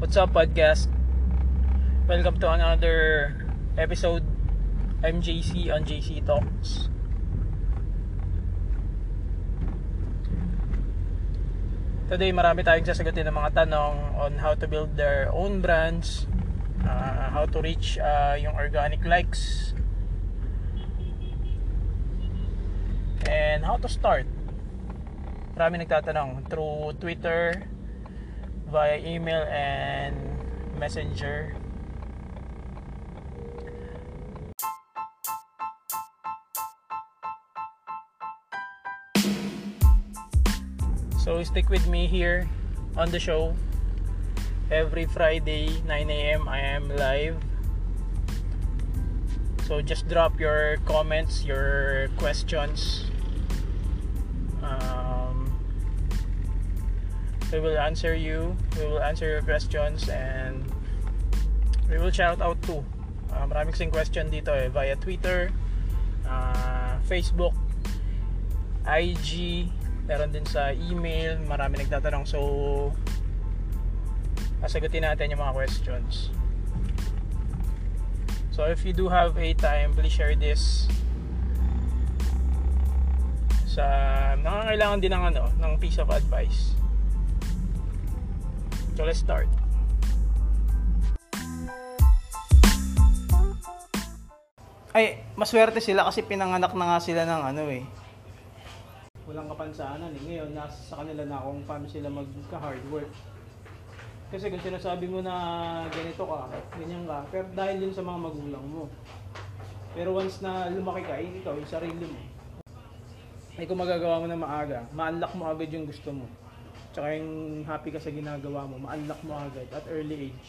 What's up, podcast? Welcome to another episode. I'm JC on JC Talks. Today, marami tayong sasagutin ng mga tanong on how to build their own brands, how to reach yung organic likes, and how to start. Marami nagtatanong through Twitter, via email and messenger. So stick with me here on the show. Every Friday 9 a.m. I am live. So just drop your comments, your questions. We will answer you. We will answer your questions and we will shout out too. Maraming sing question dito via Twitter, Facebook, IG, meron din sa email. Marami nagtatanong, so sagutin natin yung mga questions. So if you do have a time, please share this sa nangangailangan din ng ng piece of advice. So let's start. Ay, maswerte sila kasi pinanganak na nga sila ng walang kapansanan eh. Ngayon, nasa sa kanila na kung paano sila magka-hard work. Kasi kung sinasabi mo na ganito ka, ganyan ka, pero dahil yun sa mga magulang mo. Pero once na lumaki ka, ikaw, yung sarili mo. Ay, kung magagawa mo na maaga, ma-unlock mo agad yung gusto mo. Tsaka yung happy ka sa ginagawa mo, ma-unlock mo agad at early age.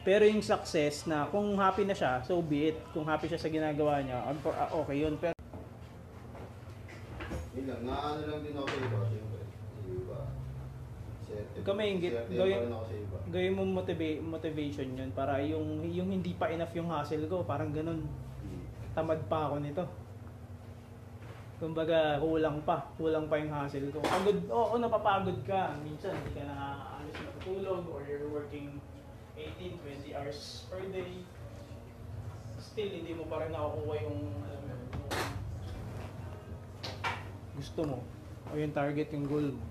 Pero yung success na kung happy na siya, so be it. Kung happy siya sa ginagawa niya, okay yun. Pero lang din ako sa iba. Gawin mo motivation yun para yung hindi pa enough yung hustle ko. Parang ganun. Tamad pa ako nito. Kumbaga, kulang pa yung hassle ko. Pagod, oo, napapagod ka. Minsan, hindi ka natutulog or you're working 18, 20 hours per day. Still, hindi mo pa rin nakukuha yung, gusto mo o yung target, yung goal mo.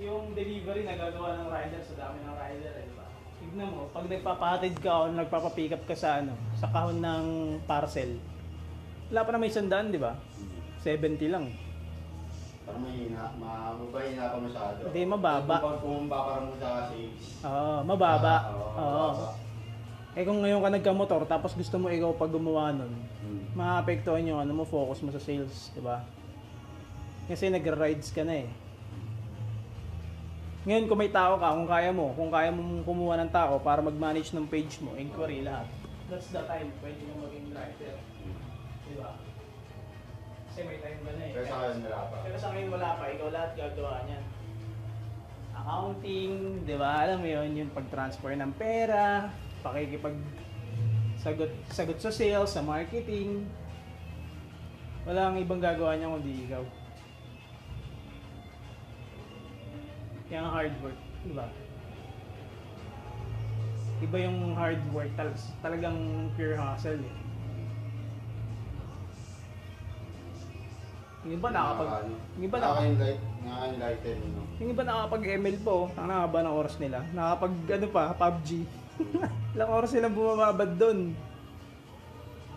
Yung delivery nagagawa ng rider, sa dami ng rider, di ba? Tignan mo, pag nagpapahatid ka o nagpapapick up ka sa sa kahon ng parcel, wala pa na may 100, di ba? 70 lang. Parang mahina pa masyado. Hindi, mababa. Kung parang mo sa sales. Oo, mababa. Oo. Eh kung ngayon ka nagka-motor, tapos gusto mo ikaw pag gumawa nun, maaapektuhan yung mo, focus mo sa sales, di ba? Kasi nag-rides ka na eh. Ngayon, kung may tao ka, kung kaya mo kumuha ng tao para mag-manage ng page mo, inquiry lahat. That's the time pwede mo maging writer. Diba? Kasi may time ba na eh. Pero sa akin wala pa. Ikaw lahat gagawa niyan. Accounting, diba? Alam mo yun, yung pag-transfer ng pera, pakikipag-sagot sa sales, sa marketing. Walang ibang gagawa niya kundi ikaw. Kaya nga hard work, diba? Iba yung hard work, talagang pure hustle eh. Yung iba nakakapag-ML po, nakakaba ng oras nila. Nakakapag PUBG. Ilang oras silang bumababad dun.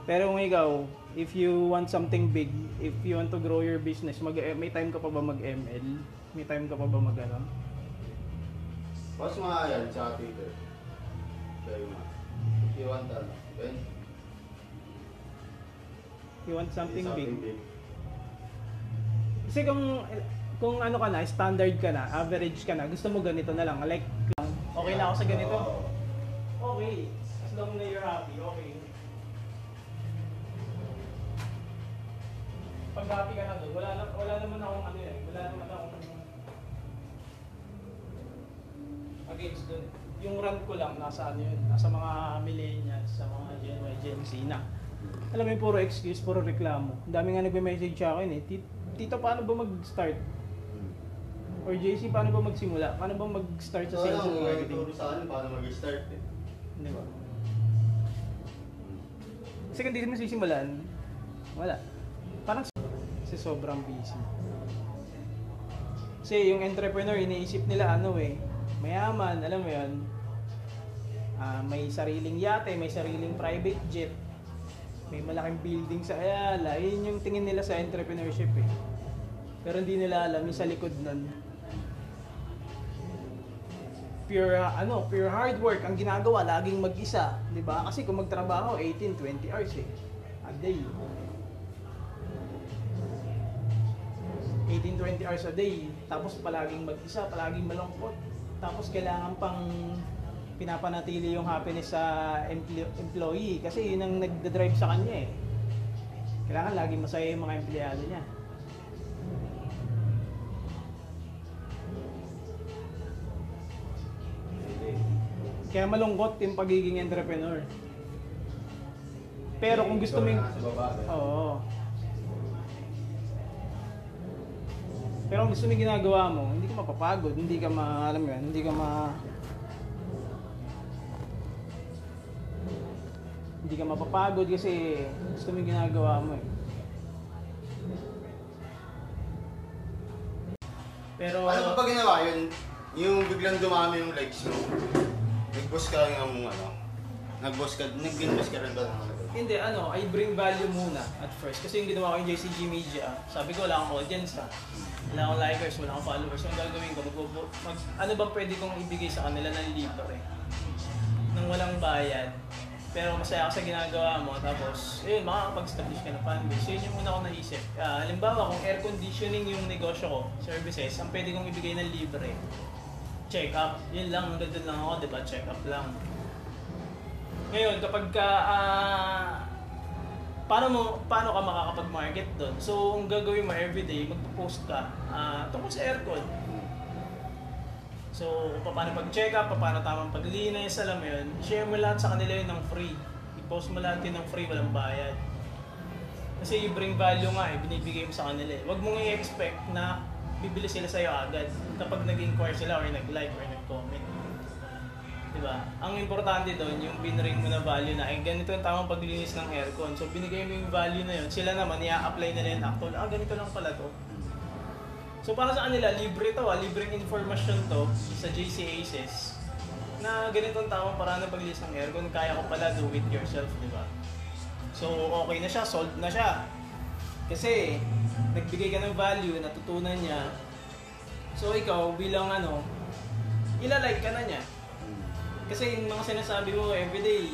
Pero kung ikaw, if you want something big, if you want to grow your business, may time ka pa ba mag-ML? May time ka pa ba mag-ano? Mas maayan sa Twitter. If you want that, okay? You want something big. Kasi kung ano ka na, standard ka na, average ka na, gusto mo ganito na lang. Like, okay na ako sa ganito. Okay. As long as you're happy, okay. Pag happy ka na doon, wala naman akong against doon. Yung rant ko lang, nasa yun? Nasa mga millennials, sa mga Gen Z na. Alam mo, puro excuse, puro reklamo. Ang dami nga nagme-message sa akin eh. Tito, paano ba mag-start? Or JC, paano ba magsimula? Paano ba mag-start sa sales and marketing? Turo sa akin paano mag-start eh. Hindi ba? Kasi kung di mo sisimulan, wala. Parang kasi sobrang busy. Kasi yung entrepreneur, iniisip nila ano eh, mayaman, alam mo yun, may sariling yate, may sariling private jet, may malaking building sa Ayala, yun yung tingin nila sa entrepreneurship eh. Pero hindi nila alam yung sa likod nun. Pure hard work ang ginagawa, laging mag-isa, 'di ba? Kasi kung magtrabaho 18-20 hours eh a day. 18-20 hours a day, tapos palaging mag-isa, palaging malungkot. Tapos kailangan pang pinapanatili yung happiness sa employee kasi yun ang nagda-drive sa kanya eh. Kailangan laging masaya yung mga empleyado niya. Kaya malungkot yung pagiging entrepreneur. Pero kung gusto mo yung... Oo. Pero kung gusto mo yung ginagawa mo, hindi ka mapapagod, hindi ka maalam yan, hindi ka hindi ka mapapagod kasi gusto mo yung ginagawa mo eh. Pero... Ano pa ginawa yun? Yung biglang dumami yung likes mo? Nag-boss ka ng ano? Nag-boss ka rin ba ng ano? Hindi, ano, I bring value muna at first. Kasi yung ginawa ko yung JCG Media, sabi ko wala akong audience ha. Wala akong likers, wala akong followers. Yung gagawin ko, ano bang pwede kong ibigay sa kanila ng libre? Nang walang bayad. Pero masaya ako sa ginagawa mo, tapos, yun, makakapag-establish ka ng fanbase. Yun yung muna ko naisip. Halimbawa, kung air conditioning yung negosyo ko, services, ang pwede kong ibigay ng libre. Check-up. Yun lang, nandun lang ako, diba? Check-up lang. Ngayon, kapag ka, paano ka makakapag-market doon? So, ang gagawin mo everyday, magpo-post ka tungkol sa aircon. So, paano pag-check-up, paano tamang paglinis, alam mo yun, share mo lahat sa kanila yun ng free. I-post mo lahat yun ng free, walang bayad. Kasi you bring value nga, binibigay mo sa kanila. Huwag mong i-expect na bibili sila sa'yo agad kapag nag-inquire sila or nag-like or nag-comment. Diba? Ang importante doon, yung binring mo na value na, eh ganito yung tamang paglinis ng aircon. So binigay mo yung value na yun, sila naman, i-apply nila yung actual, ganito lang pala to. So para sa kanila, libre to, libreng information to sa JC Aces na ganitong tamang paraan ng paglinis ng aircon, kaya ko pala, do it yourself, diba? So okay na siya, solved na siya. Kasi nagbigay ka ng value, natutunan niya. So ikaw bilang ano, ilalike ka na niya. Kasi yung mga sinasabi mo everyday,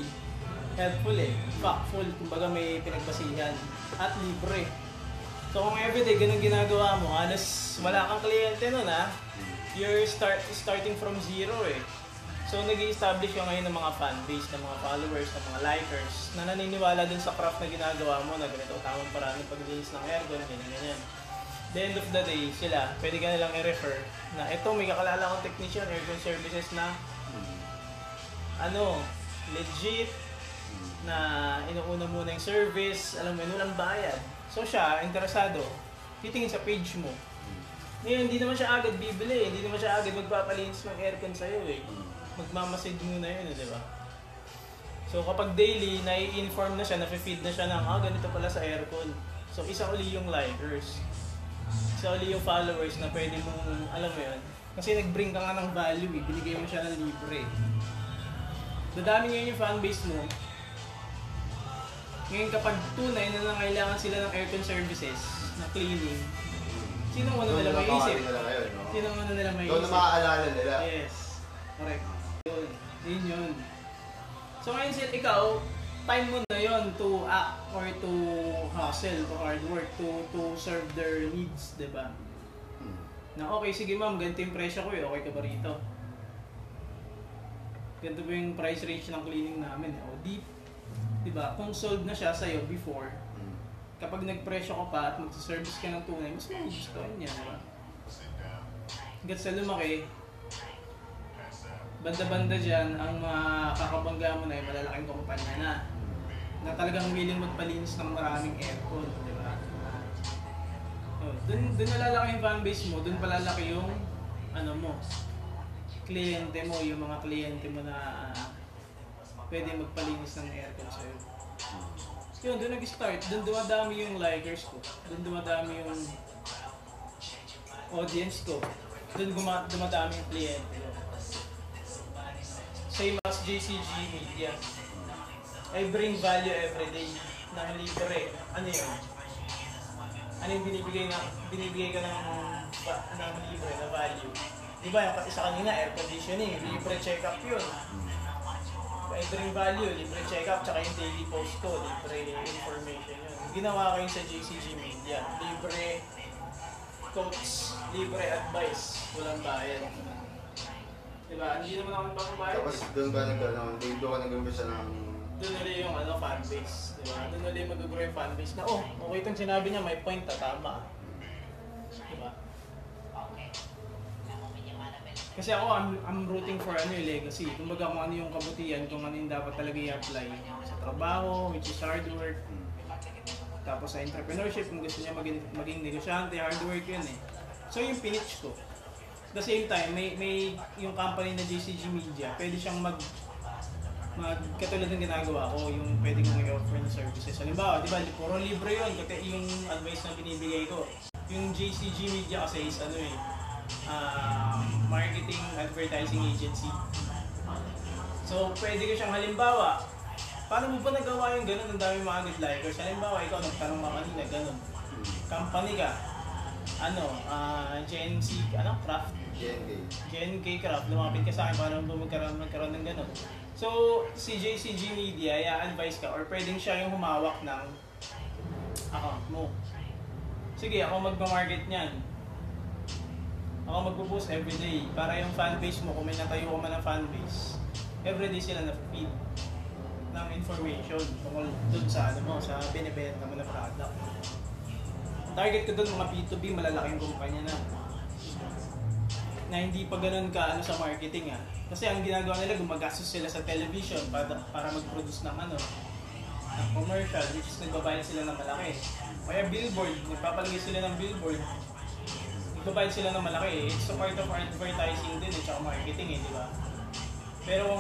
helpful eh, factful, kumbaga may pinagbasihan at libre. So kung everyday ganun ginagawa mo, alas wala kang kliyente nun ha, you're starting from zero eh. So nag-i-establish ka ngayon ng mga fanbase, ng mga followers, ng mga likers na naniniwala dun sa craft na ginagawa mo na ganito, tamang paraan ng paglinis ng aircon, ganyan. The end of the day, sila, pwede ka nilang i-refer na eto, may kakalala akong technician, aircon services na ano, legit, na inuuna muna yung service, alam mo yun, walang bayad. So siya, interesado, titingin sa page mo. Ngayon, hindi naman siya agad bibili, hindi naman siya agad magpapalinis ng aircon sa'yo eh. Magmamasid muna yun, di ba? So kapag daily, nai-inform na siya, nafe-feed na siya ng, ganito pala sa aircon. So isa uli yung likers. Isa uli yung followers na pwede mong, alam mo yun. Kasi nag-bring ka nga ng value eh, binigay mo siya ng libre. Dadami ngayon yung fanbase mo. Ngayon kapag tunay na nangailangan sila ng aircon services, na cleaning, sino mo na nila maisip? Sino mo na nila maisip? Doon na maaalala nila. Yes, correct. Yun yun. So ngayon sir, ikaw, time mo na yun to act or to hustle, to hard work, to serve their needs, diba? Na okay, sige ma'am, ganito yung presyo ko eh, okay ka ba rito? Ganito ba yung price range ng cleaning namin? O deep, diba? Kung sold na siya sa'yo before, kapag nagpresyo ka pa at magsaservice ka ng tunay, mas magugustuhan niya, diba? Hanggat sa lumaki, banda-banda dyan, ang makakabangga mo na yung malalaking kumpanya na talagang willing magpalinis ng maraming aircon, di ba? Doon nalalaki yung fanbase mo, doon palalaki yung ano mo, kliyente mo, yung mga kliyente mo na pwede magpalinis ng aircon sa'yo. Yun, doon nag-start. Doon dumadami yung likers ko. Doon dumadami yung audience ko. Doon dumadami yung kliyente ko. Same as JCG Media. I bring value every day ng libre. Ano yun? Ano yung binibigay ka ng libre na value? Diba yung isa kanina, air conditioning, libre check-up yun. I bring value, libre check-up, tsaka yung daily post ko, libre information yun. Ginawa ko yun sa JCG Media. Libre coach, libre advice, walang bayad. Diba? Hindi naman ako magpapayad. Tapos doon ba nagkaroon? Doon ka nag-umpisa ng... Doon ulit yung fanbase. Diba? Doon ulit mag-grow yung fanbase na, oh, okay itong sinabi niya, may point, tatama. Diba? Kasi ako, I'm rooting for ano yung legacy. Kumbaga kung ano yung kabutihan, kung ano yung dapat talaga i-apply sa trabaho, which is hard work. Tapos sa entrepreneurship, kung gusto niya maging negosyante, hard work yun eh. So yung pinitch ko. At the same time, may yung company na JCG Media, pwede siyang katulad ng ginagawa ko, yung pwede kong i-offer ng services. Halimbawa, di ba, puro libre yun, kasi yung advice na binibigay ko. Yung JCG Media kasi is ano eh, marketing advertising agency. So, pwede ko siyang halimbawa, paano mo ba nagawa yung ganun? Ang dami mga good likers. Halimbawa, ikaw nagtanong ka kanina, ganun. Company ka, ano, GNC, ano, craft? GNK craft. Lumapit ka sa akin, paano mo magkaroon ng ganun? So, si JCG Media, i-advise ka, or pwedeng siya yung humawak ng account mo. Sige, ako magpa-market niyan. Ako magpo-post everyday para yung fanbase mo, kung may natayo ka man ng fanbase, everyday sila na-feed ng information tungkol dun sa ano mo, sa binibenta mo na product. Target ko dun mga B2B, malalaking kumpanya na hindi pa ganun ka ano sa marketing ah. Kasi ang ginagawa nila, gumagastos sila sa television para mag-produce ng ano, ng commercial, which is nagbabayad sila ng malaki. Kaya billboard, nagpapalagay sila ng billboard, nagbabayad sila ng malaki. It's a part of advertising din at saka marketing eh, di ba? Pero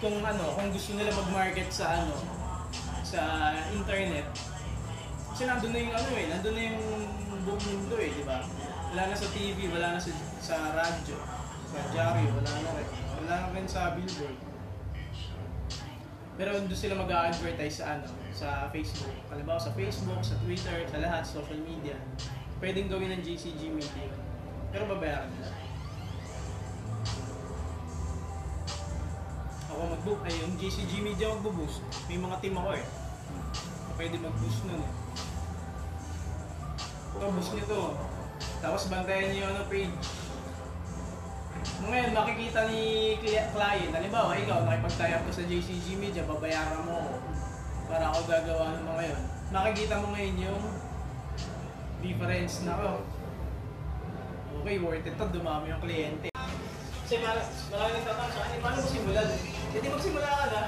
kung gusto nila mag-market sa ano, sa internet, kasi nandun na yung ano eh, nandun na yung buong mundo eh, di ba? Wala na sa TV, wala na sa radyo, sa dyaryo, wala na rin sa billboard. Pero doon sila mag-a-advertise sa ano, sa Facebook. Halimbawa sa Facebook, sa Twitter, sa lahat, social media. Pwedeng gawin ng JCG Media, pero babayaran nila. Ako mag-book, ay yung JCG Media mag-boost. May mga team ako eh. Pwede mag-boost nun eh. Ito, boost nyo to. Tapos bantayan nyo yung ano, page. Ngayon, makikita ni client, halimbawa ikaw, nakipag-tie-up ko sa JCG Media, babayaran mo ako para ako gagawa ng mga yun. Makikita mo ngayon yung difference na, oh, okay, worth it to, dumami yung kliyente. Kasi marami nagtatang sa akin, paano magsimula? Hindi magsimula ka na,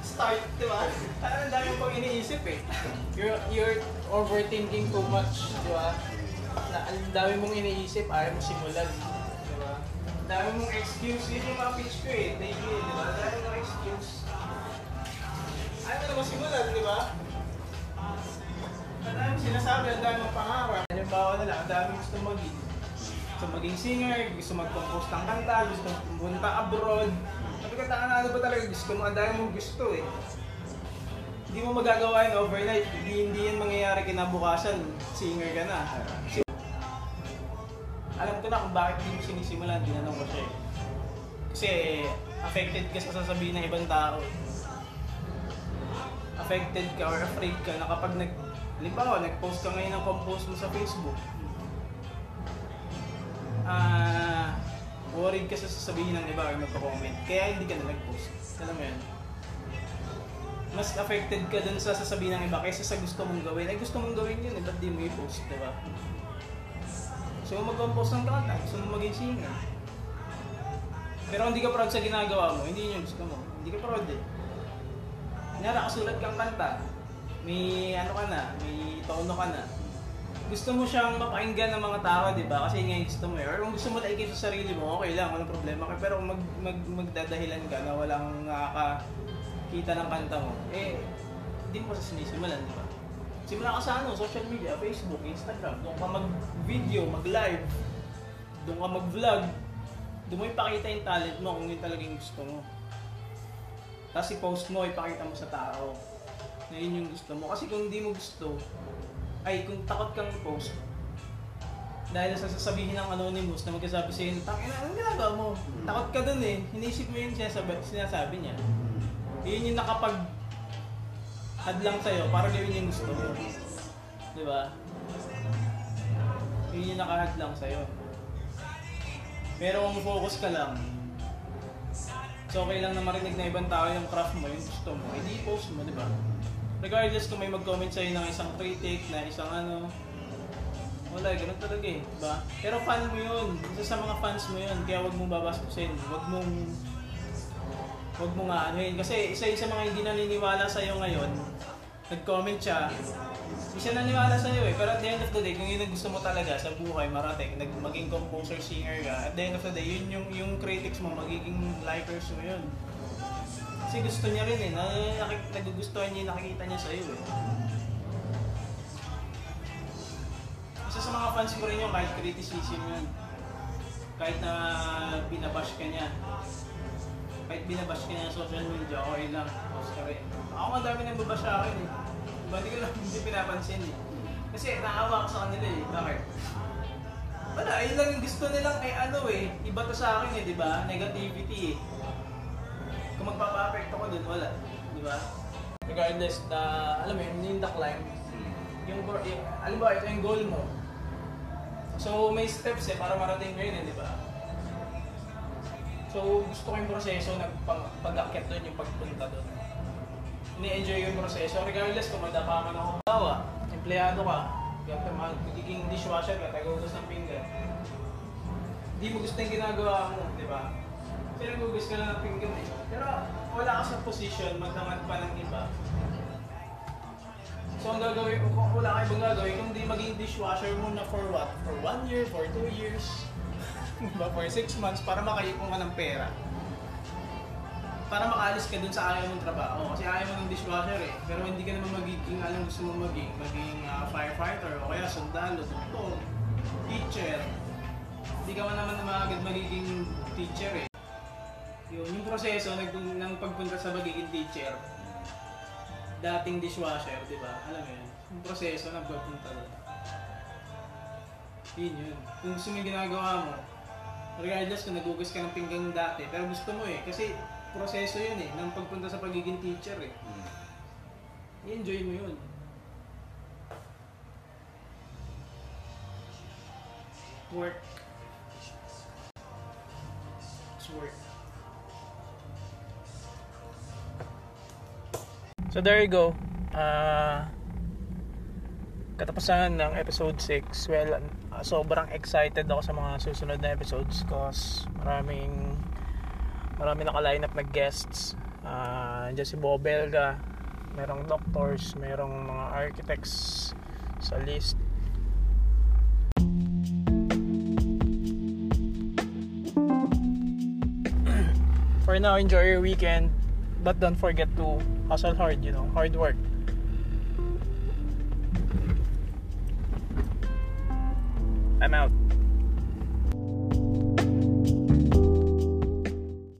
start, di ba? Parang ang dami pang iniisip eh. You're overthinking too much, di ba? Ang dami mong iniisip, ayaw mo simulan, di ba? Ang dami mong excuse, yun yung mga pitch ko eh, daily, di ba? Ang dami mong excuse. Ayaw mo na magsimulan, di ba? Ang dami sinasabi, ang dami ng pangarap. Halimbawa na lang, ang dami gusto maging. Gusto maging singer, gusto mag-compose ng kanta, gusto pumunta abroad. Sabi ka, taka na ano ba talaga gusto mo? Ang dami mong gusto eh. Hindi mo magagawa yun overnight. Hindi yun mangyayari kinabukasan. Singer ka na. Alam ko na kung bakit hindi mo sinisimulan, tinanong ko siya eh. Kasi affected ka sa sasabihin ng ibang tao. Affected ka or afraid ka na kapag halimbawa, nag-post ka ngayon ng compose mo sa Facebook. Worried ka sa sasabihin ng iba or magpa-comment, kaya hindi ka na nag-post. Alam mo yan? Mas affected ka dun sa sasabihin ng iba kaysa sa gusto mong gawin. Ay gusto mong gawin yun, eh, ba't di mo i-post, diba? So mag-compose ng kanta, gusto mong maging singer. Pero hindi ka proud sa ginagawa mo, hindi yun yung gusto mo. Hindi ka proud eh. Nara, kasulat kang kanta. May ano ka na, may tono ka na. gusto mo siyang mapakinggan ng mga tao, di ba? Kasi ngayon gusto mo eh. Or kung gusto mo laikin sa sarili mo, okay lang, walang problema ka. Pero kung magdadahilan ka na walang nakakakita ng kanta mo, eh, hindi mo kasi sinisimulan, di ba? Simula ka sa ano, social media, Facebook, Instagram, doon ka mag-video, mag-live, doon ka mag-vlog, doon mo ipakita yung talent mo kung yun talagang gusto mo. Tapos i-post mo, ipakita mo sa tao na yun yung gusto mo. Kasi kung hindi mo gusto, ay kung takot kang i-post, dahil sasabihin ng anonymous na magkasabi sa'yo, "Takin na, anong ginagawa mo?" Takot ka dun eh, hinisip mo yun sinasabi niya. Yun yung nakapag-hadlang sa'yo para gawin yung gusto mo. Diba? Yun yung nakahadlang sa'yo. Pero kung focus ka lang, so okay lang na marinig na ibang tao yung craft mo, yung gusto mo, hindi i-post mo, diba? Regardless kung may mag-comment sa'yo ng isang critic, na isang ano, wala, ganun talaga eh, diba? Pero fan mo yun, isa sa mga fans mo yun, kaya wag mong babastusin, wag mong aanohin. Kasi isa mga hindi naniniwala sa'yo ngayon, nag-comment siya, hindi siya naniwala sa'yo eh, pero at the end of the day, kung yun ang gusto mo talaga sa buhay, marating, maging composer, singer ka, at the end of the day, yun yung critics mo, magiging likers mo yun. Kasi gusto niya rin eh, nagugustuhan niya yung nakikita niya sa'yo eh. Isa sa mga fans ko rin yun, kahit criticism yun, kahit na binabash ka niya, sa social media, okay lang, post ka rin. Ako nga dami nang babash sa akin eh. Diba, hindi ko lang hindi pinapansin eh. Kasi naawa ko sa kanila eh, bakit? Wala, ayun lang yung gusto nilang eh ano eh, iba to sa akin eh, diba? Negativity eh. Kung magpapa-affect ako dun, wala. Diba? Regardless na, alam mo yun, yung decline, alam ba, ito yung goal mo. So, may steps eh, para marating mo yun eh, diba? So, gusto ko yung proseso, pag-akit doon yung pagpunta doon. Ini-enjoy yung proseso, regardless kung madapa ka ng kumbawa, empleyado ka, magiging dishwasher ka, tagautos ng pinggan. Hindi mo gusto yung ginagawa mo, diba? Pero gugus ka lang ng pinggan eh. Pero wala ka sa position, magdamad pa ng iba. So ang gagawin ko, kung wala ka ibang gagawin, kung di maging dishwasher muna for what? For 1 year, for 2 years, diba? For 6 months, para makaipon ka ng pera. Para makaalis ka dun sa ayaw mong trabaho. Kasi ayaw mo ng dishwasher eh. Pero hindi ka naman magiging, alam gusto mong maging firefighter o kaya sundalo, doktor, teacher. Hindi ka man naman agad magiging teacher eh. Yung proseso ng pagpunta sa magiging teacher, dating dishwasher, di ba? Alam mo yun, yung proseso ng pagpunta doon. Yun yun. Kung gusto mo yung ginagawa mo, regardless kung nagugas ka ng pinggang dati, pero gusto mo eh, kasi proseso yun eh, ng pagpunta sa pagiging teacher eh. I-enjoy mo yun. Work. It's work. So there you go, katapusan ng episode 6, well, sobrang excited ako sa mga susunod na episodes cause marami naka-line up na guests, dyan si Bobelga, merong doctors, merong mga architects sa list. For now, enjoy your weekend. But don't forget to hustle hard, you know, hard work. I'm out.